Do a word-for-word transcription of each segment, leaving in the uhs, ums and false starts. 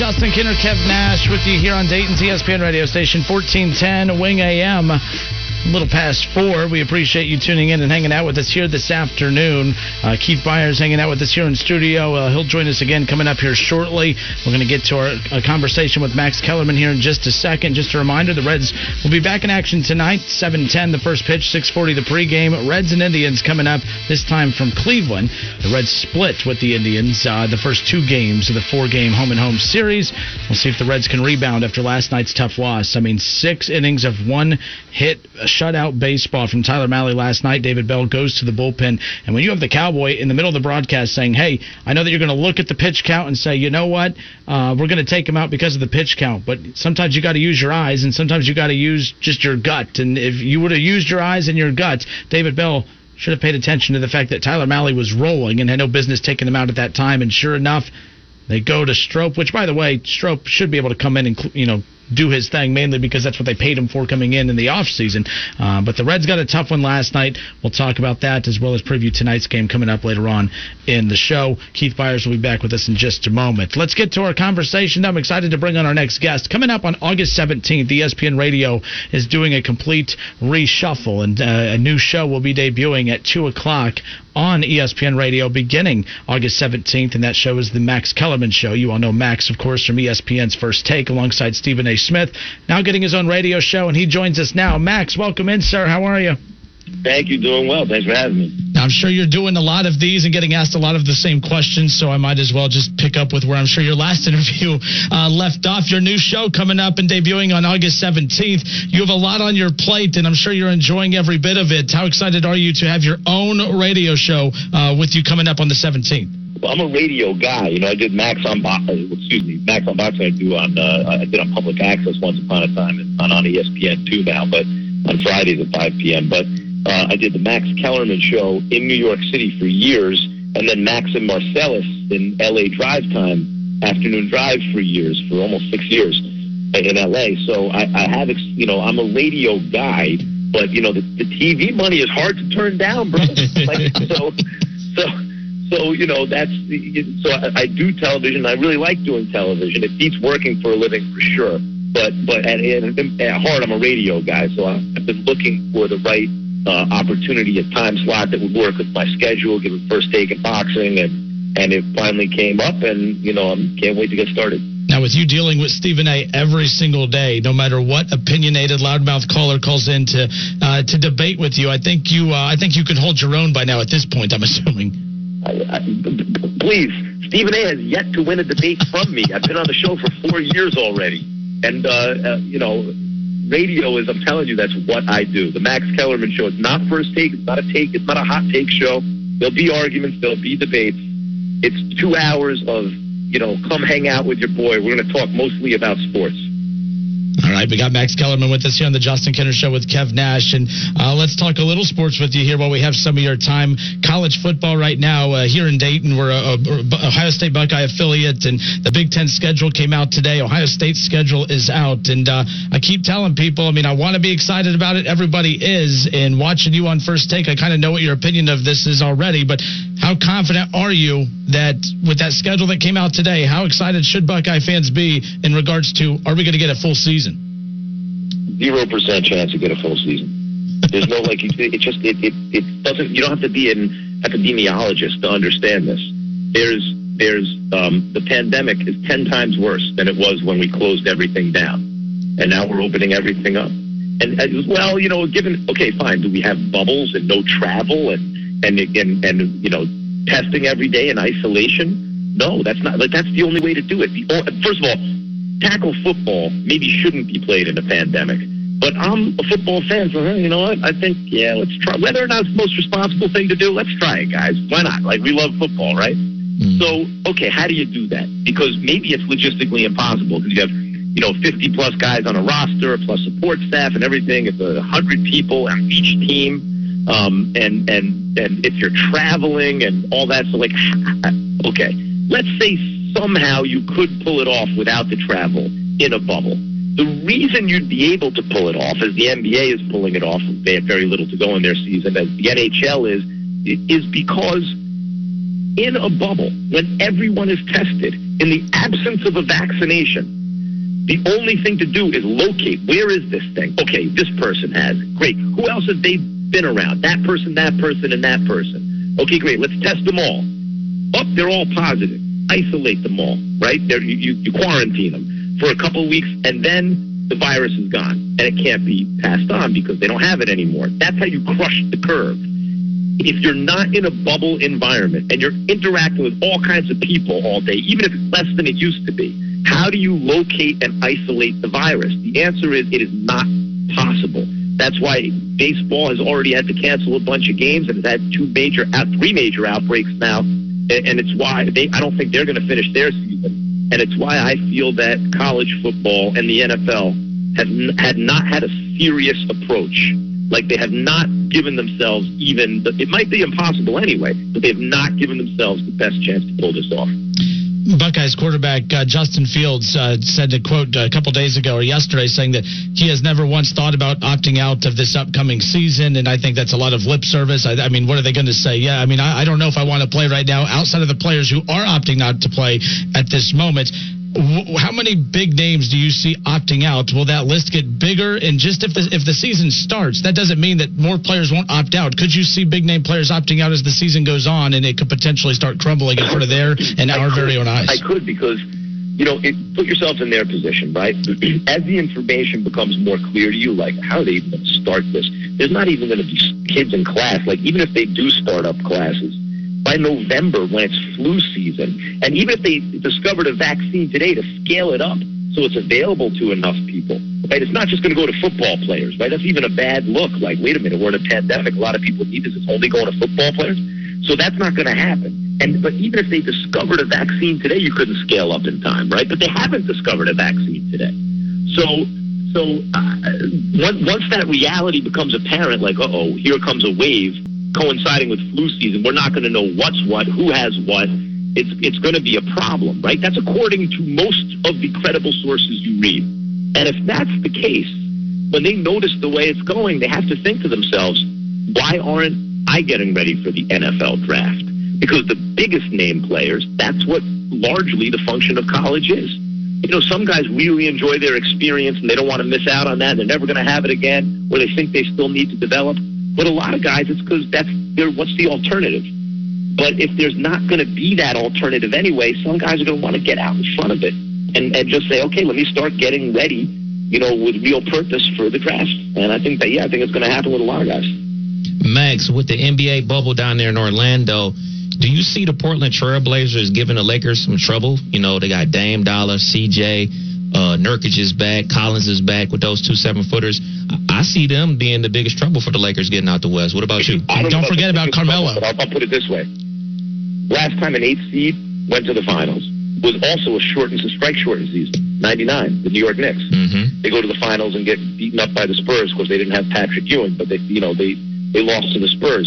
Justin Kinner, Kev Nash with you here on Dayton's E S P N radio station, fourteen ten Wing A M. A little past four. We appreciate you tuning in and hanging out with us here this afternoon. Uh, Keith Byers hanging out with us here in studio. Uh, he'll join us again coming up here shortly. We're going to get to our uh, conversation with Max Kellerman here in just a second. Just a reminder, the Reds will be back in action tonight, seven ten the first pitch, six forty the pregame. Reds and Indians coming up, this time from Cleveland. The Reds split with the Indians uh, the first two games of the four-game home-and-home series. We'll see if the Reds can rebound after last night's tough loss. I mean, six innings of one-hit shutout baseball from Tyler Malley last night. David Bell goes to the bullpen. And when you have the Cowboy in the middle of the broadcast saying, hey, I know that you're going to look at the pitch count and say, you know what, uh, we're going to take him out because of the pitch count. But sometimes you got to use your eyes, and sometimes you got to use just your gut. And if you would have used your eyes and your gut, David Bell should have paid attention to the fact that Tyler Malley was rolling and had no business taking him out at that time. And sure enough, they go to Strope, which, by the way, Strope should be able to come in and, you know, do his thing, mainly because that's what they paid him for coming in in the offseason. Uh, but the Reds got a tough one last night. We'll talk about that as well as preview tonight's game coming up later on in the show. Keith Byers will be back with us in just a moment. Let's get to our conversation. I'm excited to bring on our next guest. Coming up on August seventeenth, E S P N Radio is doing a complete reshuffle, and uh, a new show will be debuting at two o'clock on E S P N Radio beginning August seventeenth, and that show is the Max Kellerman Show. You all know Max, of course, from E S P N's First Take, alongside Stephen A. Smith, now getting his own radio show, and he joins us now. Max, welcome in, sir. How are you? Thank you. Doing well. Thanks for having me. I'm sure you're doing a lot of these and getting asked a lot of the same questions, so I might as well just pick up with where I'm sure your last interview uh, left off. Your new show coming up and debuting on August seventeenth. You have a lot on your plate, and I'm sure you're enjoying every bit of it. How excited are you to have your own radio show uh, with you coming up on the seventeenth? Well, I'm a radio guy. You know, I did Max on Boxing. Excuse me, Max on Boxing. I do on. Uh, I did on public access once upon a time. It's not on E S P N two now, but on Fridays at five p.m. But uh, I did the Max Kellerman Show in New York City for years, and then Max and Marcellus in L A drive time, afternoon drive for years, for almost six years in L A. So I, I have, you know, I'm a radio guy, but you know, the, the T V money is hard to turn down, bro. Like, so, so. So, you know, that's, so I, I do television. I really like doing television. It beats working for a living for sure. But but at, at heart, I'm a radio guy. So I've been looking for the right uh, opportunity, a time slot that would work with my schedule, given First Take and Boxing. And, and it finally came up, and, you know, I can't wait to get started. Now, with you dealing with Stephen A. every single day, no matter what opinionated loudmouth caller calls in to uh, to debate with you, I think you uh, I think you could hold your own by now at this point, I'm assuming. I, I, please, Stephen A. has yet to win a debate from me. I've been on the show for four years already. And, uh, uh, you know, radio is, I'm telling you, that's what I do. The Max Kellerman Show is not First Take. It's not a take. It's not a hot take show. There'll be arguments. There'll be debates. It's two hours of, you know, come hang out with your boy. We're going to talk mostly about sports. All right, we got Max Kellerman with us here on the Justin Kinner Show with Kev Nash, and uh, let's talk a little sports with you here while we have some of your time. College football right now uh, here in Dayton. We're a, a Ohio State Buckeye affiliate, and the Big Ten schedule came out today. Ohio State's schedule is out, and uh, I keep telling people, I mean, I want to be excited about it. Everybody is, and watching you on First Take, I kind of know what your opinion of this is already, but how confident are you that with that schedule that came out today, how excited should Buckeye fans be in regards to, are we going to get a full season? Zero percent chance to get a full season. There's no, like, it just, it, it, it doesn't, you don't have to be an epidemiologist to understand this. There's, there's, um, the pandemic is ten times worse than it was when we closed everything down. And now we're opening everything up. And, and well, you know, given, okay, fine, do we have bubbles and no travel and, and, and, and, you know, testing every day and isolation? No, that's not, like, that's the only way to do it. The, first of all, tackle football maybe shouldn't be played in a pandemic. But I'm a football fan, so you know what? I think, yeah, let's try. Whether or not it's the most responsible thing to do, let's try it, guys. Why not? Like, we love football, right? Mm-hmm. So, okay, how do you do that? Because maybe it's logistically impossible because you have, you know, fifty-plus guys on a roster, plus support staff and everything. It's one hundred people on each team, um, and, and, and if you're traveling and all that. So, like, okay, let's say somehow you could pull it off without the travel in a bubble. The reason you'd be able to pull it off is the N B A is pulling it off. They have very little to go in their season, as the N H L is, is because in a bubble, when everyone is tested, in the absence of a vaccination, the only thing to do is locate. Where is this thing? Okay, this person has it. Great. Who else have they been around? That person, that person, and that person. Okay, great. Let's test them all. Oh, they're all positive. Isolate them all, right? They're, you, you quarantine them for a couple of weeks, and then the virus is gone, and it can't be passed on because they don't have it anymore. That's how you crush the curve. If you're not in a bubble environment and you're interacting with all kinds of people all day, even if it's less than it used to be, how do you locate and isolate the virus? The answer is it is not possible. That's why baseball has already had to cancel a bunch of games and has had two major, three major outbreaks now, and it's why they, I don't think they're going to finish their season. And it's why I feel that college football and the N F L have had not had a serious approach. Like, they have not given themselves even, it might be impossible anyway, but they have not given themselves the best chance to pull this off. Buckeyes quarterback uh, Justin Fields uh, said a quote a couple days ago or yesterday saying that he has never once thought about opting out of this upcoming season, and I think that's a lot of lip service. I, I mean, what are they going to say? Yeah, I mean, I, I don't know if I want to play right now outside of the players who are opting out to play at this moment. How many big names do you see opting out? Will that list get bigger? And just if the, if the season starts, that doesn't mean that more players won't opt out. Could you see big-name players opting out as the season goes on, and it could potentially start crumbling in front of their and I our could, very own eyes? I could, because, you know, it, put yourselves in their position, right? As the information becomes more clear to you, like, how are they even going to start this? There's not even going to be kids in class. Like, even if they do start up classes, by November, when it's flu season, and even if they discovered a vaccine today to scale it up so it's available to enough people, right? It's not just going to go to football players, right? That's even a bad look. Like, wait a minute, we're in a pandemic. A lot of people need this. It's only going to football players. So that's not going to happen. And but even if they discovered a vaccine today, you couldn't scale up in time, right? But they haven't discovered a vaccine today. So so uh, once, once that reality becomes apparent, like, uh-oh, here comes a wave, coinciding with flu season, we're not going to know what's what, who has what. It's it's going to be a problem, right? That's according to most of the credible sources you read. And if that's the case, when they notice the way it's going, they have to think to themselves, why aren't I getting ready for the N F L draft? Because the biggest name players, that's what largely the function of college is. You know, some guys really enjoy their experience and they don't want to miss out on that. They're never going to have it again, or they think they still need to develop. But a lot of guys, it's because that's their, what's the alternative? But if there's not going to be that alternative anyway, some guys are going to want to get out in front of it and, and just say, okay, let me start getting ready, you know, with real purpose for the draft. And I think that, yeah, I think it's going to happen with a lot of guys. Max, with the N B A bubble down there in Orlando, do you see the Portland Trailblazers giving the Lakers some trouble? You know, they got Dame Dollar, C J, Uh, Nurkic is back, Collins is back with those two seven-footers. I see them being the biggest trouble for the Lakers getting out the West. What about you? Don't, don't forget about Carmelo. Trouble, I'll, I'll put it this way. Last time an eighth seed went to the finals was also a shortened, a strike-shortened season, ninety-nine, the New York Knicks. Mm-hmm. They go to the finals and get beaten up by the Spurs because they didn't have Patrick Ewing, but they, you know, they, they lost to the Spurs.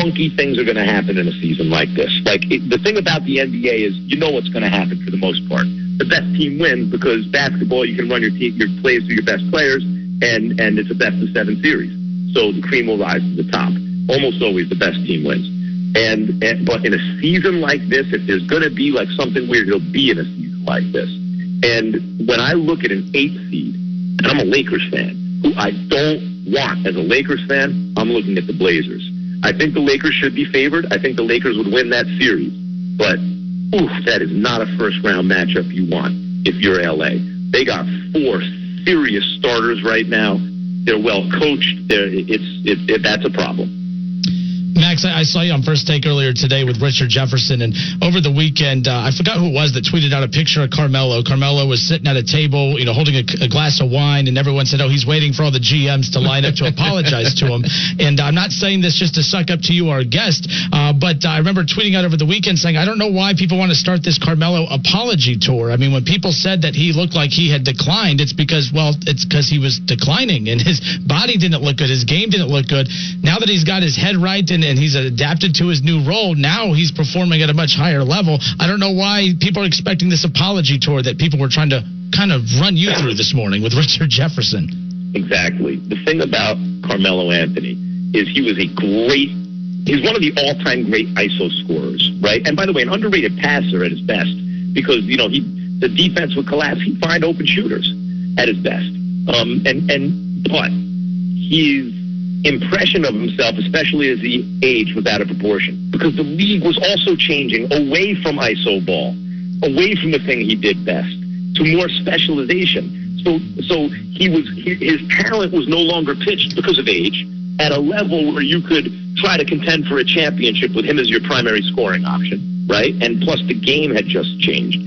Funky things are going to happen in a season like this. Like, it, the thing about the N B A is you know what's going to happen for the most part. The best team wins because basketball, you can run your team, your plays through your best players, and, and it's a best of seven series. So the cream will rise to the top. Almost always the best team wins. And, and but in a season like this, if there's going to be like something weird, it'll be in a season like this. And when I look at an eight seed, and I'm a Lakers fan, who I don't want as a Lakers fan, I'm looking at the Blazers. I think the Lakers should be favored. I think the Lakers would win that series. But oof, that is not a first-round matchup you want if you're L A. They got four serious starters right now. They're well coached. They're, it's it, it, that's a problem. Max, I saw you on First Take earlier today with Richard Jefferson, and over the weekend, uh, I forgot who it was that tweeted out a picture of Carmelo. Carmelo was sitting at a table, you know, holding a, a glass of wine, and everyone said, oh, he's waiting for all the G Ms to line up to apologize to him. And I'm not saying this just to suck up to you, our guest, uh, but uh, I remember tweeting out over the weekend saying, I don't know why people want to start this Carmelo apology tour. I mean, when people said that he looked like he had declined, it's because, well, it's because he was declining, and his body didn't look good, his game didn't look good. Now that he's got his head right and and he's adapted to his new role, now he's performing at a much higher level. I don't know why people are expecting this apology tour that people were trying to kind of run you through this morning with Richard Jefferson. Exactly. The thing about Carmelo Anthony is he was a great, he's one of the all-time great I S O scorers, right? And by the way, an underrated passer at his best. because, you know, he the defense would collapse. He'd find open shooters at his best. Um, and, and but his impression of himself, especially as he aged, was out of proportion because the league was also changing away from I S O ball, away from the thing he did best, to more specialization. So, so he was his talent was no longer pitched because of age at a level where you could try to contend for a championship with him as your primary scoring option, right? And plus, the game had just changed,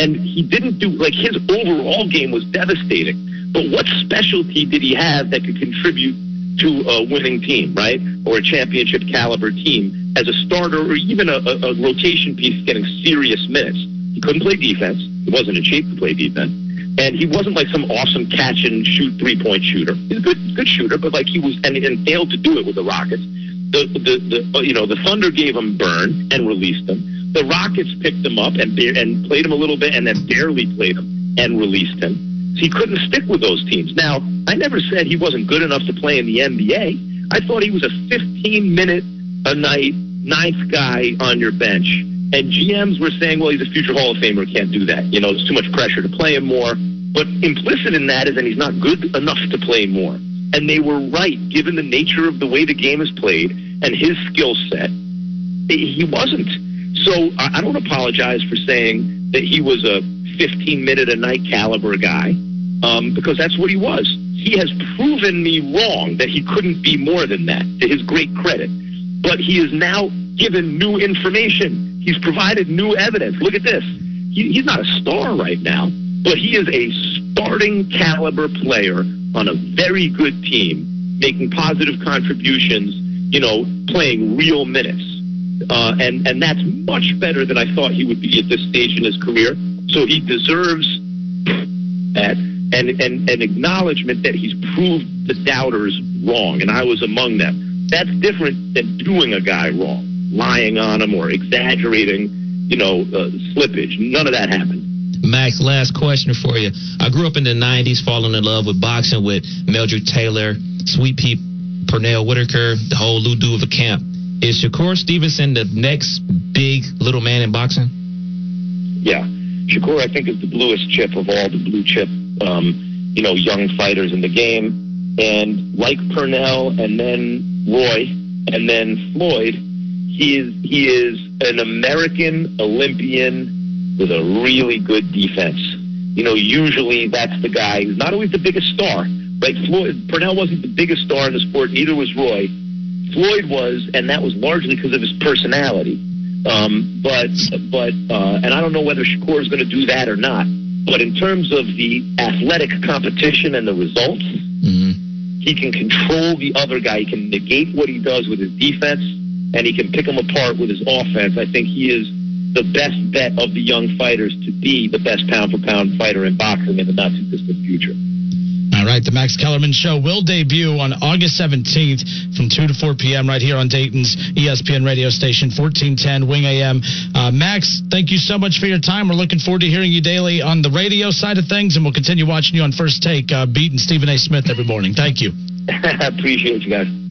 and he didn't do like his overall game was devastating. But what specialty did he have that could contribute to a winning team, right, or a championship caliber team as a starter or even a, a, a rotation piece getting serious minutes? He couldn't play defense. He wasn't in shape to play defense. And he wasn't like some awesome catch-and-shoot three-point shooter. He's a good good shooter, but like he was, and, and failed to do it with the Rockets. The, the, the, you know, the Thunder gave him burn and released him. The Rockets picked him up and, and played him a little bit and then barely played him and released him. He couldn't stick with those teams. Now, I never said he wasn't good enough to play in the N B A. I thought he was a fifteen-minute-a-night ninth guy on your bench. And G Ms were saying, well, he's a future Hall of Famer, can't do that. You know, it's too much pressure to play him more. But implicit in that is that he's not good enough to play more. And they were right, given the nature of the way the game is played and his skill set. He wasn't. So I don't apologize for saying that he was a fifteen-minute-a-night caliber guy, um, because that's what he was. He has proven me wrong that he couldn't be more than that, to his great credit. But he is now given new information. He's provided new evidence. Look at this. He, he's not a star right now, but he is a starting caliber player on a very good team, making positive contributions, you know, playing real minutes. Uh, and, and that's much better than I thought he would be at this stage in his career. So he deserves that and and an acknowledgement that he's proved the doubters wrong, and I was among them. That's different than doing a guy wrong, lying on him or exaggerating, you know, uh, slippage. None of that happened. Max, last question for you. I grew up in the nineties, falling in love with boxing with Meldrick Taylor, Sweet Pea, Pernell Whitaker, the whole Ludo of a camp. Is Shakur Stevenson the next big little man in boxing? Yeah. Shakur, I think, is the bluest chip of all the blue chip, um, you know, young fighters in the game. And like Pernell and then Roy and then Floyd, he is he is an American Olympian with a really good defense. You know, usually that's the guy who's not always the biggest star. Like Floyd, Pernell wasn't the biggest star in the sport, neither was Roy. Floyd was, and that was largely because of his personality. Um, but, but, uh, and I don't know whether Shakur is going to do that or not, but in terms of the athletic competition and the results, mm-hmm. he can control the other guy. He can negate what he does with his defense, and he can pick him apart with his offense. I think he is the best bet of the young fighters to be the best pound-for-pound fighter in boxing in the not-too-distant future. All right, the Max Kellerman Show will debut on August seventeenth from two to four p.m. right here on Dayton's E S P N radio station, fourteen ten Wing A M. Uh, Max, thank you so much for your time. We're looking forward to hearing you daily on the radio side of things, and we'll continue watching you on First Take, uh, beating Stephen A. Smith every morning. Thank you. I appreciate you guys.